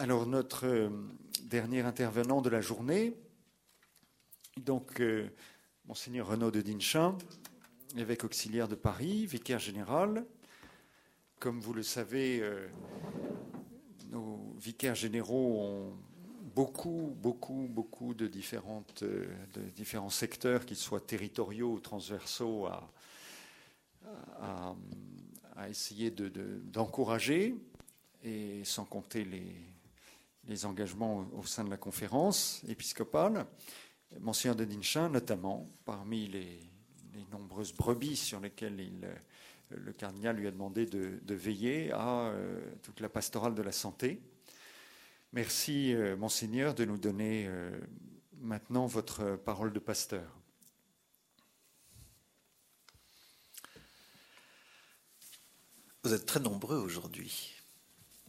Alors, notre dernier intervenant de la journée, donc Mgr Renaud de Dinchin, évêque auxiliaire de Paris, vicaire général. Comme vous le savez, nos vicaires généraux ont beaucoup de différents secteurs, qu'ils soient territoriaux ou transversaux, à essayer d'encourager, et sans compter les engagements au sein de la conférence épiscopale. Mgr de Dinchin, notamment, parmi les nombreuses brebis sur lesquelles le cardinal lui a demandé de veiller, à toute la pastorale de la santé. Merci, Monseigneur, de nous donner maintenant votre parole de pasteur. Vous êtes très nombreux aujourd'hui.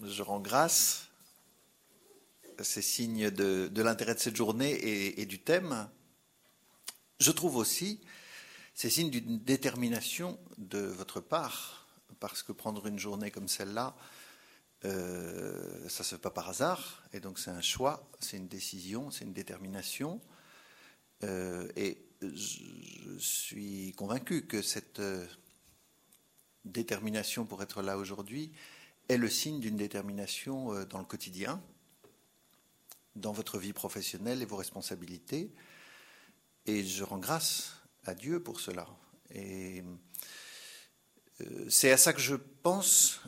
Je rends grâce à ces signes de l'intérêt de cette journée et du thème. Je trouve aussi ces signes d'une détermination de votre part, parce que prendre une journée comme celle-là, ça ne se fait pas par hasard, et donc c'est un choix, c'est une décision, c'est une détermination, et je suis convaincu que cette détermination pour être là aujourd'hui est le signe d'une détermination dans le quotidien, dans votre vie professionnelle et vos responsabilités, et je rends grâce à Dieu pour cela, et c'est à ça que je pense.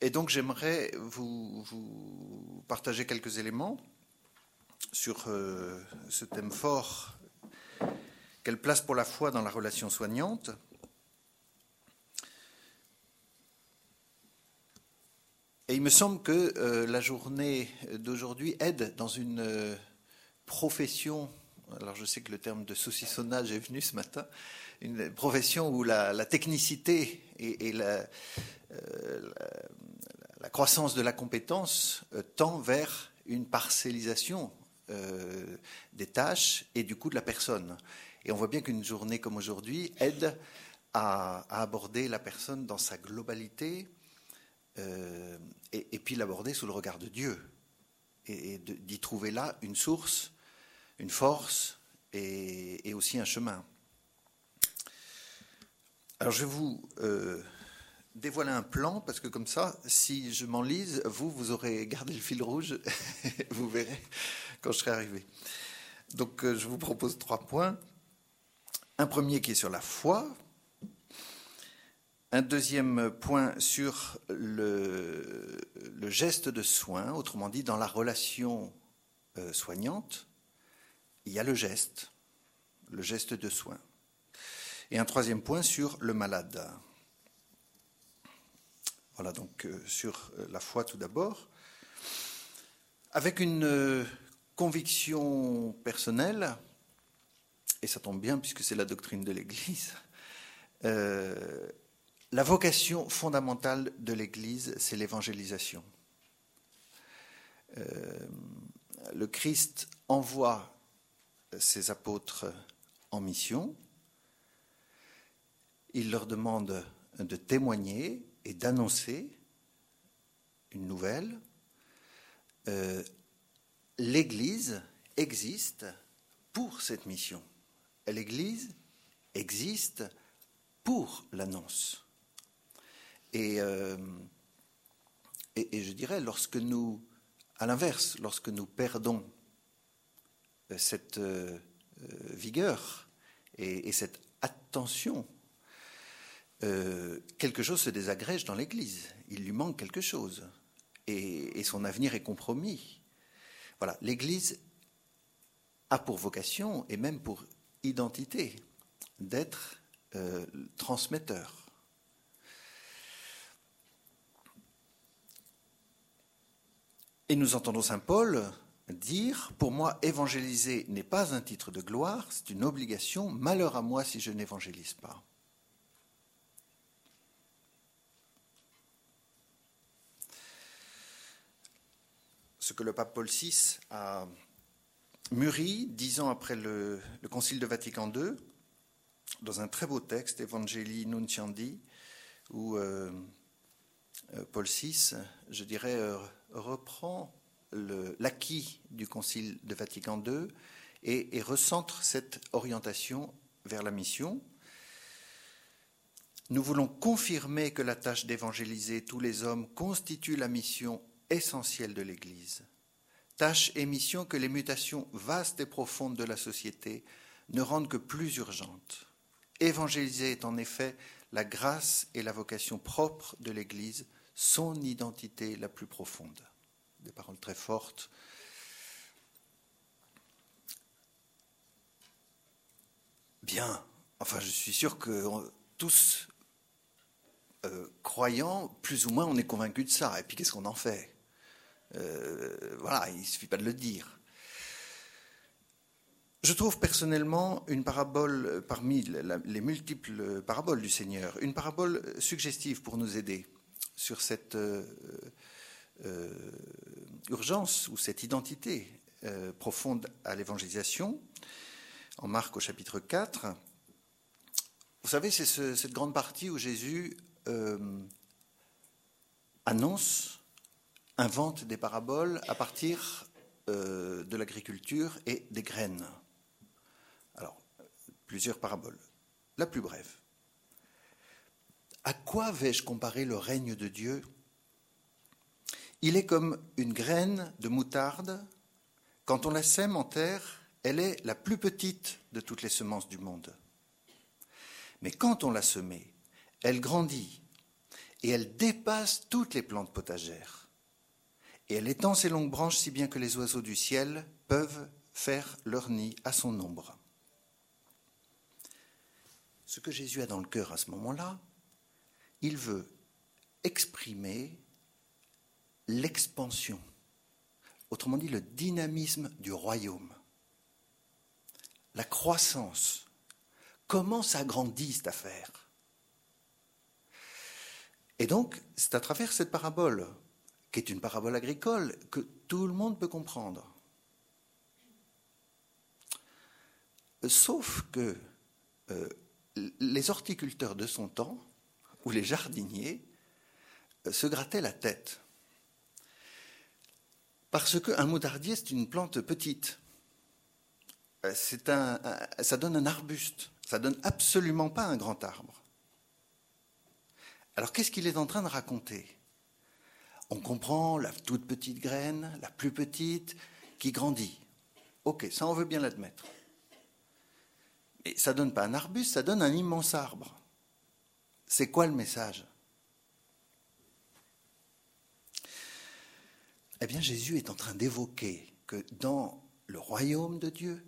Et donc, j'aimerais vous partager quelques éléments sur ce thème fort. Quelle place pour la foi dans la relation soignante? Et il me semble que la journée d'aujourd'hui aide dans une profession, alors je sais que le terme de saucissonnage est venu ce matin, une profession où la technicité et la croissance de la compétence tend vers une parcellisation des tâches et du coup de la personne. Et on voit bien qu'une journée comme aujourd'hui aide à aborder la personne dans sa globalité et puis l'aborder sous le regard de Dieu et d'y trouver là une source, une force et aussi un chemin. Alors je vais vous dévoiler un plan, parce que comme ça, si je m'enlise, vous aurez gardé le fil rouge, vous verrez quand je serai arrivé. Donc je vous propose 3 points. Un premier qui est sur la foi, un deuxième point sur le geste de soin, autrement dit dans la relation soignante, il y a le geste de soin. Et un troisième point sur le malade. Voilà, donc sur la foi tout d'abord. Avec une conviction personnelle, et ça tombe bien puisque c'est la doctrine de l'Église, la vocation fondamentale de l'Église, c'est l'évangélisation. Le Christ envoie ses apôtres en mission. Il leur demande de témoigner et d'annoncer une nouvelle. L'Église existe pour cette mission. L'Église existe pour l'annonce. Et je dirais, lorsque nous, à l'inverse, lorsque nous perdons cette vigueur et cette attention, quelque chose se désagrège dans l'Église. Il lui manque quelque chose. Et son avenir est compromis. Voilà, l'Église a pour vocation, et même pour identité, d'être transmetteur. Et nous entendons saint Paul dire « Pour moi, évangéliser n'est pas un titre de gloire, c'est une obligation, malheur à moi si je n'évangélise pas. » Ce que le pape Paul VI a mûri 10 ans après le concile de Vatican II, dans un très beau texte, Evangelii Nuntiandi, où Paul VI, je dirais, reprend l'acquis du Concile de Vatican II et recentre cette orientation vers la mission. Nous voulons confirmer que la tâche d'évangéliser tous les hommes constitue la mission essentielle de l'Église. Tâche et mission que les mutations vastes et profondes de la société ne rendent que plus urgentes. Évangéliser est en effet la grâce et la vocation propre de l'Église, son identité la plus profonde. Des paroles très fortes. Bien, enfin je suis sûr que tous croyants, plus ou moins, on est convaincus de ça. Et puis, qu'est-ce qu'on en fait ? Voilà, il ne suffit pas de le dire. Je trouve personnellement une parabole, parmi les multiples paraboles du Seigneur, une parabole suggestive pour nous aider sur cette urgence ou cette identité profonde à l'évangélisation. En Marc, au chapitre 4, vous savez, c'est cette grande partie où Jésus invente des paraboles à partir de l'agriculture et des graines. Alors, plusieurs paraboles. La plus brève. À quoi vais-je comparer le règne de Dieu ? Il est comme une graine de moutarde. Quand on la sème en terre, elle est la plus petite de toutes les semences du monde. Mais quand on l'a semée, elle grandit et elle dépasse toutes les plantes potagères. Et elle étend ses longues branches si bien que les oiseaux du ciel peuvent faire leur nid à son ombre. Ce que Jésus a dans le cœur à ce moment-là, il veut exprimer l'expansion, autrement dit le dynamisme du royaume, la croissance. Comment ça grandit cette affaire ? Et donc, c'est à travers cette parabole, qui est une parabole agricole, que tout le monde peut comprendre. Sauf que les horticulteurs de son temps, ou les jardiniers, se grattaient la tête. Parce qu'un moutardier, c'est une plante petite. Ça donne un arbuste. Ça ne donne absolument pas un grand arbre. Alors, qu'est-ce qu'il est en train de raconter ? On comprend la toute petite graine, la plus petite, qui grandit. Ok, ça on veut bien l'admettre. Mais ça ne donne pas un arbuste, ça donne un immense arbre. C'est quoi le message ? Eh bien, Jésus est en train d'évoquer que dans le royaume de Dieu,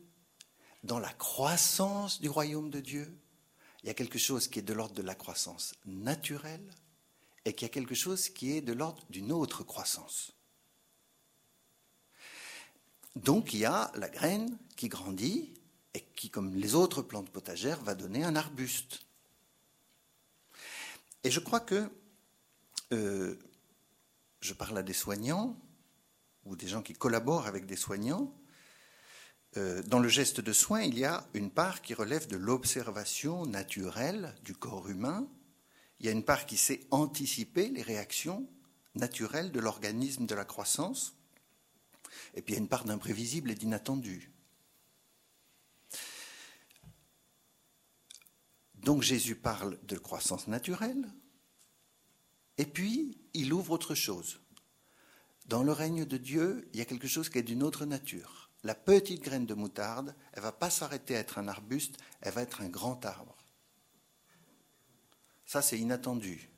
dans la croissance du royaume de Dieu, il y a quelque chose qui est de l'ordre de la croissance naturelle et qu'il y a quelque chose qui est de l'ordre d'une autre croissance. Donc il y a la graine qui grandit et qui, comme les autres plantes potagères, va donner un arbuste. Et je crois que, je parle à des soignants ou des gens qui collaborent avec des soignants, dans le geste de soin, il y a une part qui relève de l'observation naturelle du corps humain. Il y a une part qui sait anticiper les réactions naturelles de l'organisme de la croissance. Et puis il y a une part d'imprévisible et d'inattendu. Donc Jésus parle de croissance naturelle. Et puis il ouvre autre chose. Dans le règne de Dieu, il y a quelque chose qui est d'une autre nature. La petite graine de moutarde, elle ne va pas s'arrêter à être un arbuste, elle va être un grand arbre. Ça, c'est inattendu.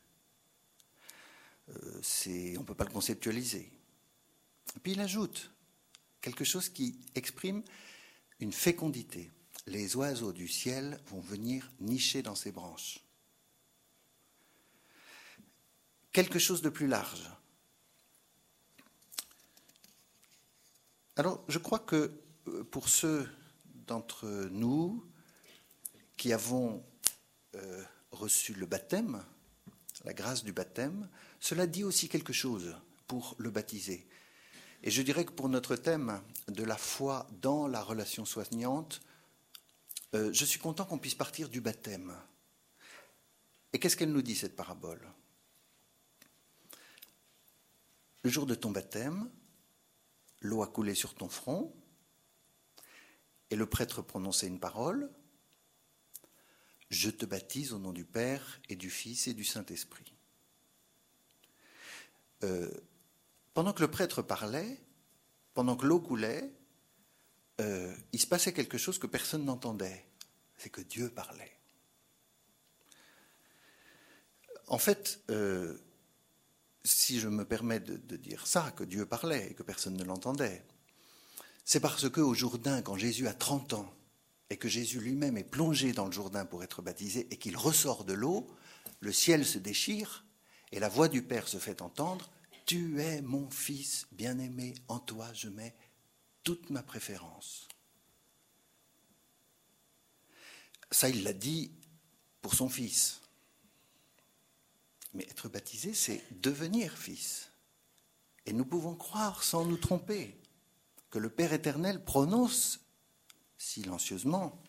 On ne peut pas le conceptualiser. Et puis il ajoute quelque chose qui exprime une fécondité. Les oiseaux du ciel vont venir nicher dans ses branches. Quelque chose de plus large. Alors, je crois que pour ceux d'entre nous qui avons reçu le baptême, la grâce du baptême, cela dit aussi quelque chose pour le baptiser. Et je dirais que pour notre thème de la foi dans la relation soignante, je suis content qu'on puisse partir du baptême. Et qu'est-ce qu'elle nous dit, cette parabole ? le jour de ton baptême, l'eau a coulé sur ton front, et le prêtre prononçait une parole, « Je te baptise au nom du Père et du Fils et du Saint-Esprit. » Pendant que le prêtre parlait, pendant que l'eau coulait, il se passait quelque chose que personne n'entendait, c'est que Dieu parlait. En fait, si je me permets de dire ça, que Dieu parlait et que personne ne l'entendait, c'est parce qu'au Jourdain, quand Jésus a 30 ans, et que Jésus lui-même est plongé dans le Jourdain pour être baptisé, et qu'il ressort de l'eau, le ciel se déchire, et la voix du Père se fait entendre, « Tu es mon Fils bien-aimé, en toi je mets toute ma préférence. » Ça, il l'a dit pour son Fils. Mais être baptisé, c'est devenir Fils. Et nous pouvons croire, sans nous tromper, que le Père éternel prononce silencieusement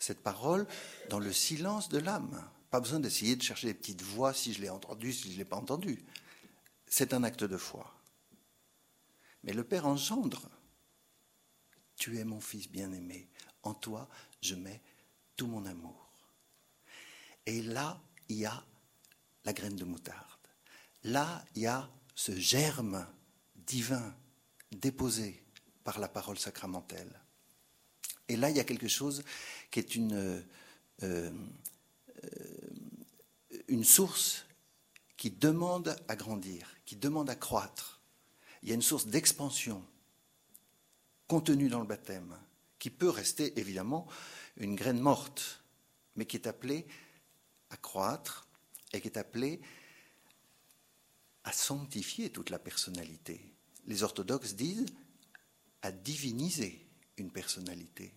cette parole dans le silence de l'âme. Pas besoin d'essayer de chercher des petites voix, si je l'ai entendu, si je ne l'ai pas entendu. C'est un acte de foi. Mais le Père engendre. Tu es mon Fils bien-aimé, en toi je mets tout mon amour. Et là, il y a la graine de moutarde. Là, il y a ce germe divin déposé par la parole sacramentelle. Et là, il y a quelque chose qui est une source qui demande à grandir, qui demande à croître. Il y a une source d'expansion contenue dans le baptême, qui peut rester évidemment une graine morte, mais qui est appelée à croître, et qui est appelé à sanctifier toute la personnalité. Les orthodoxes disent à diviniser une personnalité.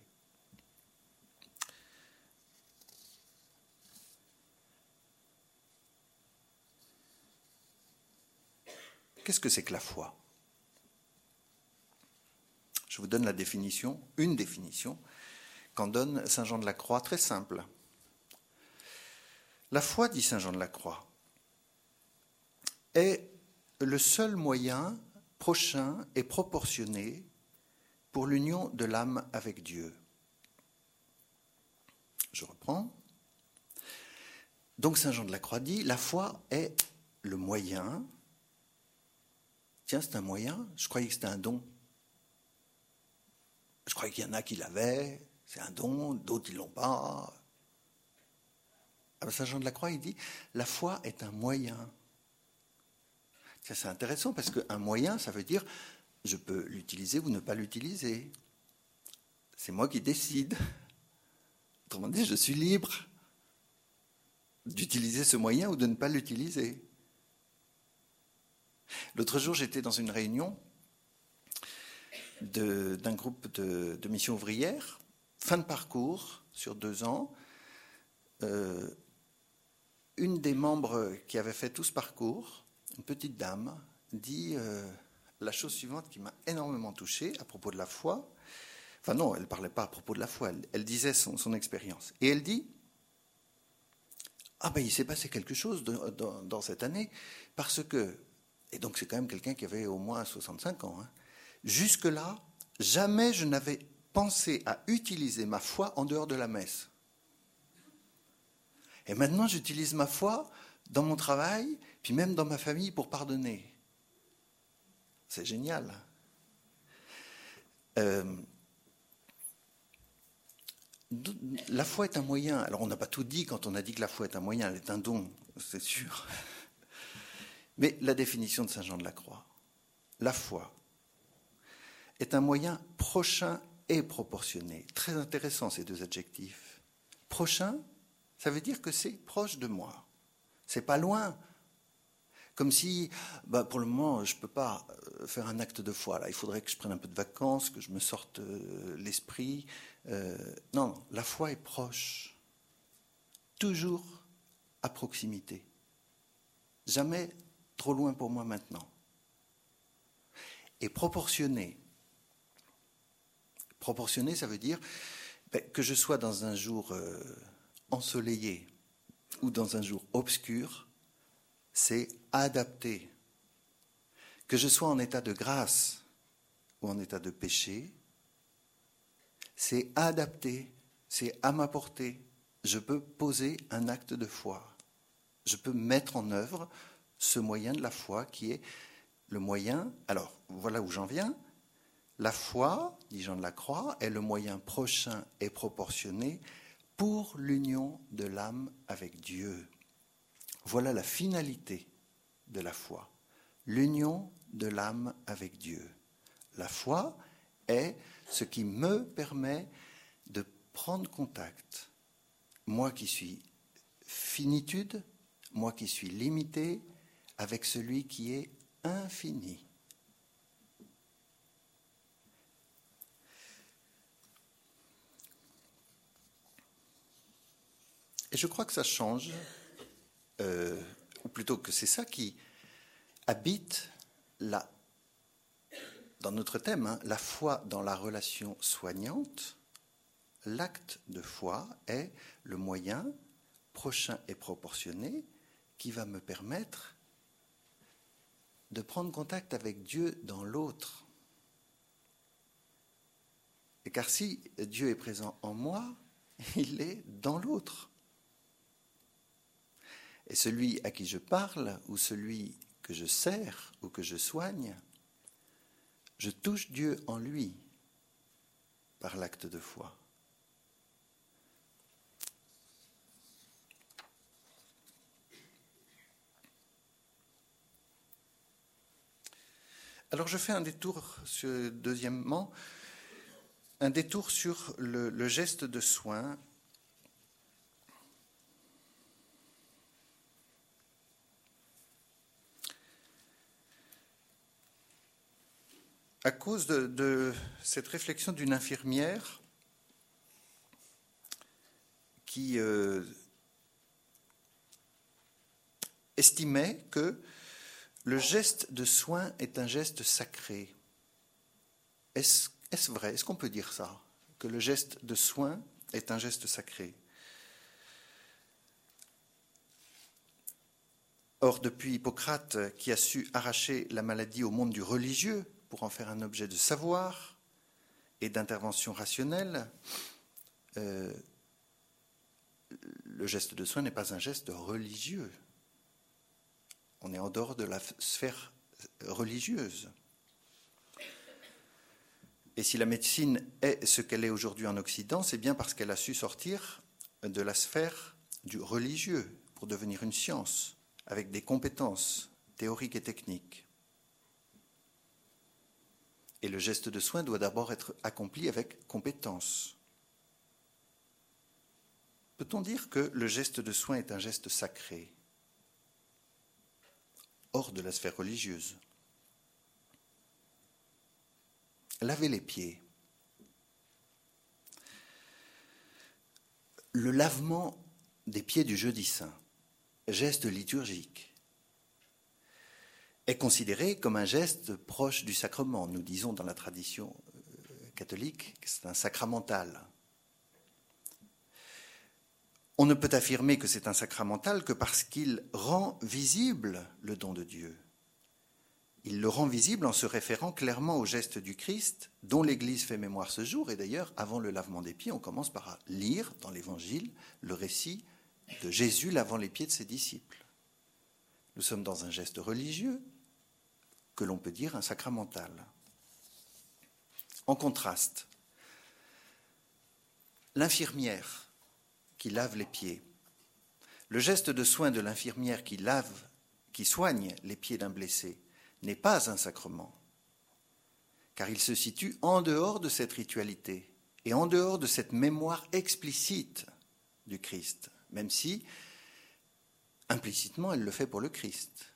Qu'est-ce que c'est que la foi ? Je vous donne la définition, une définition, qu'en donne Saint Jean de la Croix, très simple. La foi, dit Saint Jean de la Croix, est le seul moyen prochain et proportionné pour l'union de l'âme avec Dieu. Je reprends. Donc Saint Jean de la Croix dit, la foi est le moyen. Tiens, c'est un moyen ? Je croyais que c'était un don. Je croyais qu'il y en a qui l'avaient, c'est un don, d'autres ils l'ont pas. Saint Jean de la Croix, il dit « La foi est un moyen ». Ça, c'est intéressant parce qu'un moyen, ça veut dire « Je peux l'utiliser ou ne pas l'utiliser ». C'est moi qui décide. Autrement dit, je suis libre d'utiliser ce moyen ou de ne pas l'utiliser. L'autre jour, j'étais dans une réunion d'un groupe de missions ouvrières, fin de parcours sur 2 ans. Une des membres qui avait fait tout ce parcours, une petite dame, dit la chose suivante qui m'a énormément touché à propos de la foi. Enfin non, elle ne parlait pas à propos de la foi, elle disait son expérience. Et elle dit, ah ben il s'est passé quelque chose dans cette année, parce que, et donc c'est quand même quelqu'un qui avait au moins 65 ans, hein, jusque-là, jamais je n'avais pensé à utiliser ma foi en dehors de la messe. Et maintenant, j'utilise ma foi dans mon travail, puis même dans ma famille pour pardonner. C'est génial. La foi est un moyen. Alors, on n'a pas tout dit quand on a dit que la foi est un moyen. Elle est un don, c'est sûr. Mais la définition de Saint Jean de la Croix, la foi est un moyen prochain et proportionné. Très intéressant, ces 2 adjectifs. Prochain, ça veut dire que c'est proche de moi. C'est pas loin. Comme si, pour le moment, je ne peux pas faire un acte de foi. Là, il faudrait que je prenne un peu de vacances, que je me sorte l'esprit. Non, la foi est proche. Toujours à proximité. Jamais trop loin pour moi maintenant. Et proportionné. Proportionné, ça veut dire que je sois dans un jour... ensoleillé ou dans un jour obscur, c'est adapté. que je sois en état de grâce ou en état de péché, c'est adapté, c'est à ma portée. Je peux poser un acte de foi. Je peux mettre en œuvre ce moyen de la foi qui est le moyen... Alors, voilà où j'en viens. La foi, dit Jean de la Croix, est le moyen prochain et proportionné pour l'union de l'âme avec Dieu. Voilà la finalité de la foi. L'union de l'âme avec Dieu. La foi est ce qui me permet de prendre contact. Moi qui suis finitude, moi qui suis limité, avec celui qui est infini. Et je crois que ça change, ou plutôt que c'est ça qui habite là, dans notre thème, la foi dans la relation soignante. L'acte de foi est le moyen prochain et proportionné qui va me permettre de prendre contact avec Dieu dans l'autre. Et car si Dieu est présent en moi, il est dans l'autre. Et celui à qui je parle, ou celui que je sers, ou que je soigne, je touche Dieu en lui par l'acte de foi. Alors je fais un détour, deuxièmement, un détour sur le geste de soin. À cause de cette réflexion d'une infirmière qui estimait que le geste de soin est un geste sacré. Est-ce vrai ? Est-ce qu'on peut dire ça ? Que le geste de soin est un geste sacré ? Or, depuis Hippocrate, qui a su arracher la maladie au monde du religieux pour en faire un objet de savoir et d'intervention rationnelle, le geste de soin n'est pas un geste religieux. On est en dehors de la sphère religieuse. Et si la médecine est ce qu'elle est aujourd'hui en Occident, c'est bien parce qu'elle a su sortir de la sphère du religieux pour devenir une science, avec des compétences théoriques et techniques. Et le geste de soin doit d'abord être accompli avec compétence. Peut-on dire que le geste de soin est un geste sacré ? Hors de la sphère religieuse. Laver les pieds. Le lavement des pieds du jeudi saint, geste liturgique, est considéré comme un geste proche du sacrement. Nous disons dans la tradition catholique que c'est un sacramental. On ne peut affirmer que c'est un sacramental que parce qu'il rend visible le don de Dieu. Il le rend visible en se référant clairement au geste du Christ dont l'Église fait mémoire ce jour. Et d'ailleurs, avant le lavement des pieds, on commence par lire dans l'Évangile le récit de Jésus lavant les pieds de ses disciples. Nous sommes dans un geste religieux que l'on peut dire un sacramental. En contraste, l'infirmière qui lave les pieds. Le geste de soin de l'infirmière qui soigne les pieds d'un blessé n'est pas un sacrement, car il se situe en dehors de cette ritualité et en dehors de cette mémoire explicite du Christ, même si, implicitement, elle le fait pour le Christ.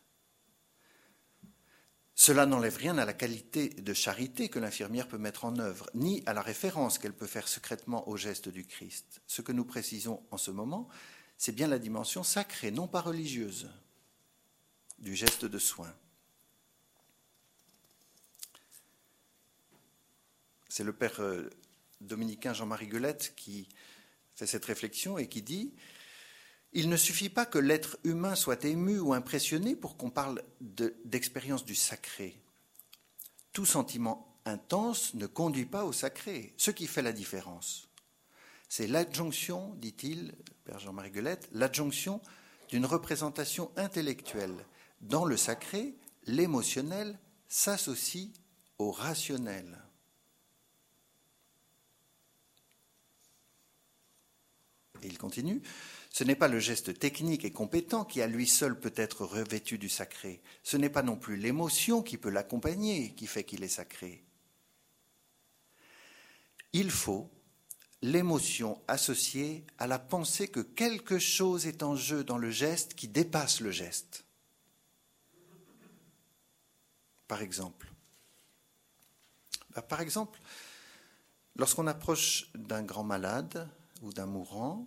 Cela n'enlève rien à la qualité de charité que l'infirmière peut mettre en œuvre, ni à la référence qu'elle peut faire secrètement au geste du Christ. Ce que nous précisons en ce moment, c'est bien la dimension sacrée, non pas religieuse, du geste de soin. C'est le père dominicain Jean-Marie Gueulette qui fait cette réflexion et qui dit Il ne suffit pas que l'être humain soit ému ou impressionné pour qu'on parle d'expérience du sacré. Tout sentiment intense ne conduit pas au sacré, ce qui fait la différence. C'est l'adjonction, dit-il, Père Jean-Marie Gueulette, l'adjonction d'une représentation intellectuelle. Dans le sacré, l'émotionnel s'associe au rationnel. Et il continue. Ce n'est pas le geste technique et compétent qui à lui seul peut être revêtu du sacré. Ce n'est pas non plus l'émotion qui peut l'accompagner qui fait qu'il est sacré. Il faut l'émotion associée à la pensée que quelque chose est en jeu dans le geste qui dépasse le geste. Par exemple, lorsqu'on approche d'un grand malade ou d'un mourant,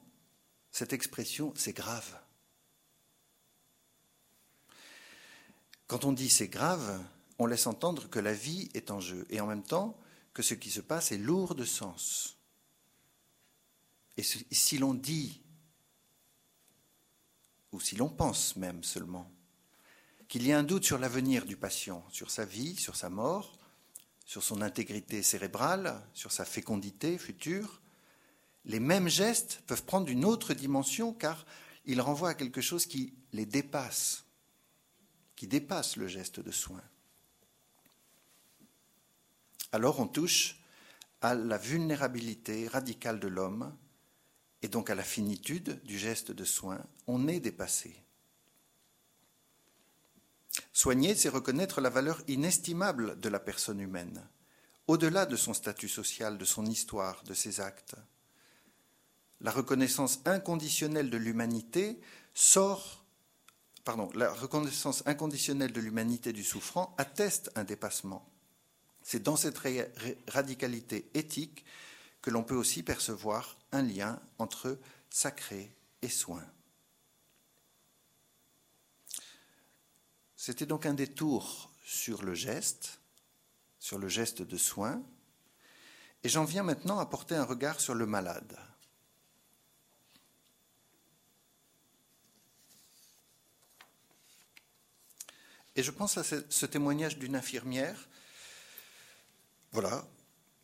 cette expression, c'est grave. Quand on dit c'est grave, on laisse entendre que la vie est en jeu et en même temps que ce qui se passe est lourd de sens. Et si l'on dit, ou si l'on pense même seulement, qu'il y a un doute sur l'avenir du patient, sur sa vie, sur sa mort, sur son intégrité cérébrale, sur sa fécondité future, les mêmes gestes peuvent prendre une autre dimension car ils renvoient à quelque chose qui les dépasse, qui dépasse le geste de soin. Alors on touche à la vulnérabilité radicale de l'homme et donc à la finitude du geste de soin. On est dépassé. Soigner, c'est reconnaître la valeur inestimable de la personne humaine, au-delà de son statut social, de son histoire, de ses actes. La reconnaissance inconditionnelle de l'humanité du souffrant atteste un dépassement. C'est dans cette radicalité éthique que l'on peut aussi percevoir un lien entre sacré et soin. C'était donc un détour sur le geste de soin, et j'en viens maintenant à porter un regard sur le malade. Et je pense à ce témoignage d'une infirmière,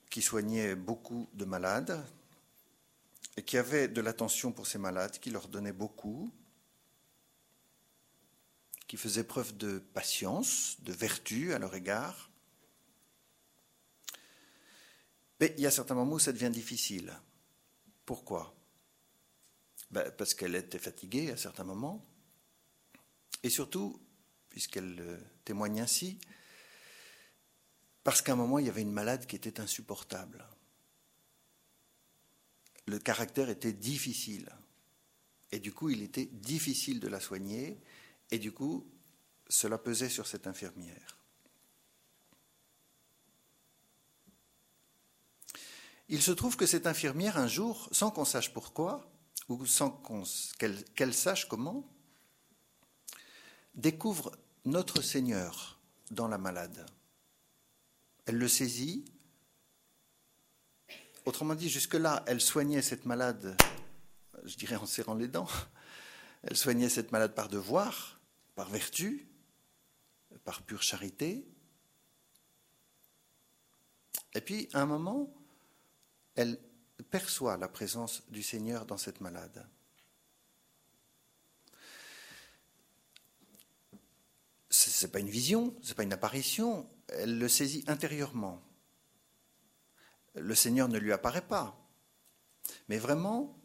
qui soignait beaucoup de malades et qui avait de l'attention pour ces malades, qui leur donnait beaucoup, qui faisait preuve de patience, de vertu à leur égard. Mais il y a certains moments où ça devient difficile. Pourquoi ? Parce qu'elle était fatiguée à certains moments et surtout, puisqu'elle témoigne ainsi, parce qu'à un moment, il y avait une malade qui était insupportable. Le caractère était difficile. Et du coup, il était difficile de la soigner. Et du coup, cela pesait sur cette infirmière. Il se trouve que cette infirmière, un jour, sans qu'on sache pourquoi, ou qu'elle sache comment, découvre notre Seigneur dans la malade. Elle le saisit. Autrement dit, jusque-là, elle soignait cette malade, je dirais en serrant les dents, elle soignait cette malade par devoir, par vertu, par pure charité. Et puis, à un moment, elle perçoit la présence du Seigneur dans cette malade. Ce n'est pas une vision, ce n'est pas une apparition. Elle le saisit intérieurement. Le Seigneur ne lui apparaît pas. Mais vraiment,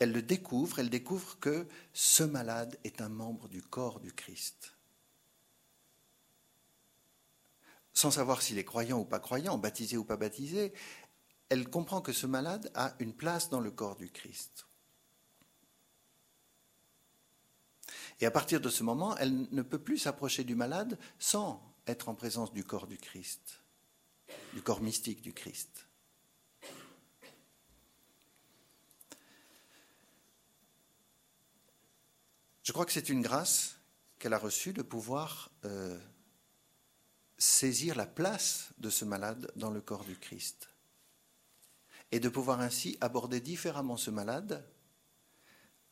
elle découvre que ce malade est un membre du corps du Christ. Sans savoir s'il est croyant ou pas croyant, baptisé ou pas baptisé, elle comprend que ce malade a une place dans le corps du Christ. Et à partir de ce moment, elle ne peut plus s'approcher du malade sans être en présence du corps du Christ, du corps mystique du Christ. Je crois que c'est une grâce qu'elle a reçue de pouvoir saisir la place de ce malade dans le corps du Christ et de pouvoir ainsi aborder différemment ce malade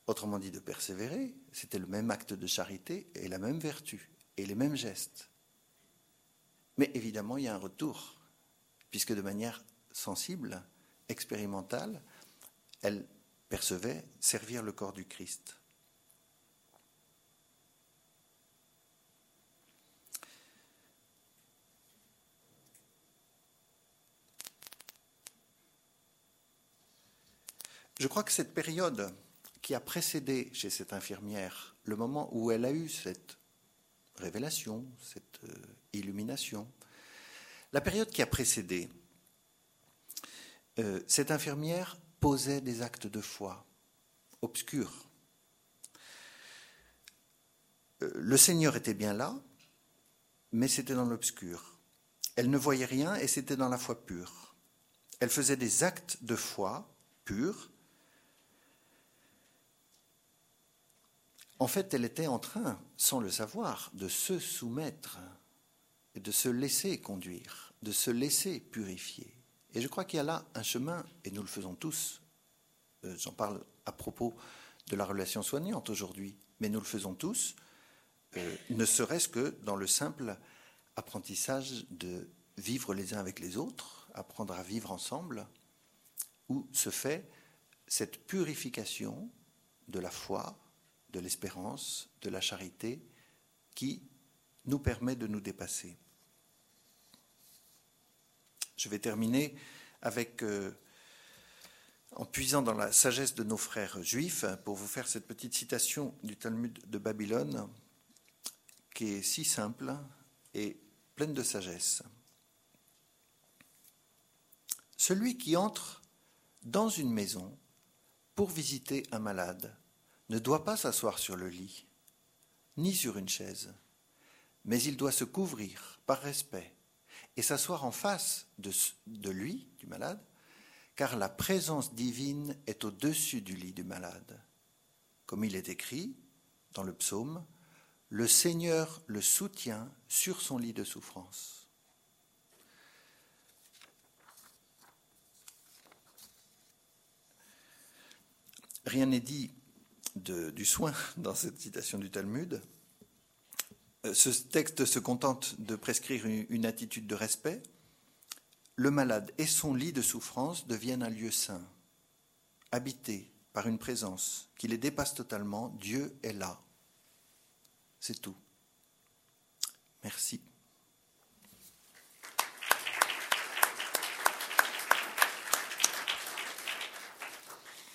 Autrement dit, de persévérer, c'était le même acte de charité et la même vertu et les mêmes gestes. Mais évidemment, il y a un retour, puisque de manière sensible, expérimentale, elle percevait servir le corps du Christ. Je crois que cette période qui a précédé chez cette infirmière le moment où elle a eu cette révélation, cette illumination, la période qui a précédé, cette infirmière posait des actes de foi obscurs. Le Seigneur était bien là, mais c'était dans l'obscur. Elle ne voyait rien et c'était dans la foi pure. Elle faisait des actes de foi purs. En fait, elle était en train, sans le savoir, de se soumettre, de se laisser conduire, de se laisser purifier. Et je crois qu'il y a là un chemin, et nous le faisons tous, j'en parle à propos de la relation soignante aujourd'hui, mais nous le faisons tous, ne serait-ce que dans le simple apprentissage de vivre les uns avec les autres, apprendre à vivre ensemble, où se fait cette purification de la foi, de l'espérance, de la charité, qui nous permet de nous dépasser. Je vais terminer avec, en puisant dans la sagesse de nos frères juifs, pour vous faire cette petite citation du Talmud de Babylone, qui est si simple et pleine de sagesse. « Celui qui entre dans une maison pour visiter un malade, ne doit pas s'asseoir sur le lit, ni sur une chaise, mais il doit se couvrir par respect et s'asseoir en face de lui, du malade, car la présence divine est au-dessus du lit du malade. Comme il est écrit dans le psaume, le Seigneur le soutient sur son lit de souffrance. » Rien n'est dit du soin dans cette citation du Talmud. Ce texte se contente de prescrire une attitude de respect. Le malade et son lit de souffrance deviennent un lieu saint, habité par une présence qui les dépasse totalement. Dieu est là. C'est tout. Merci.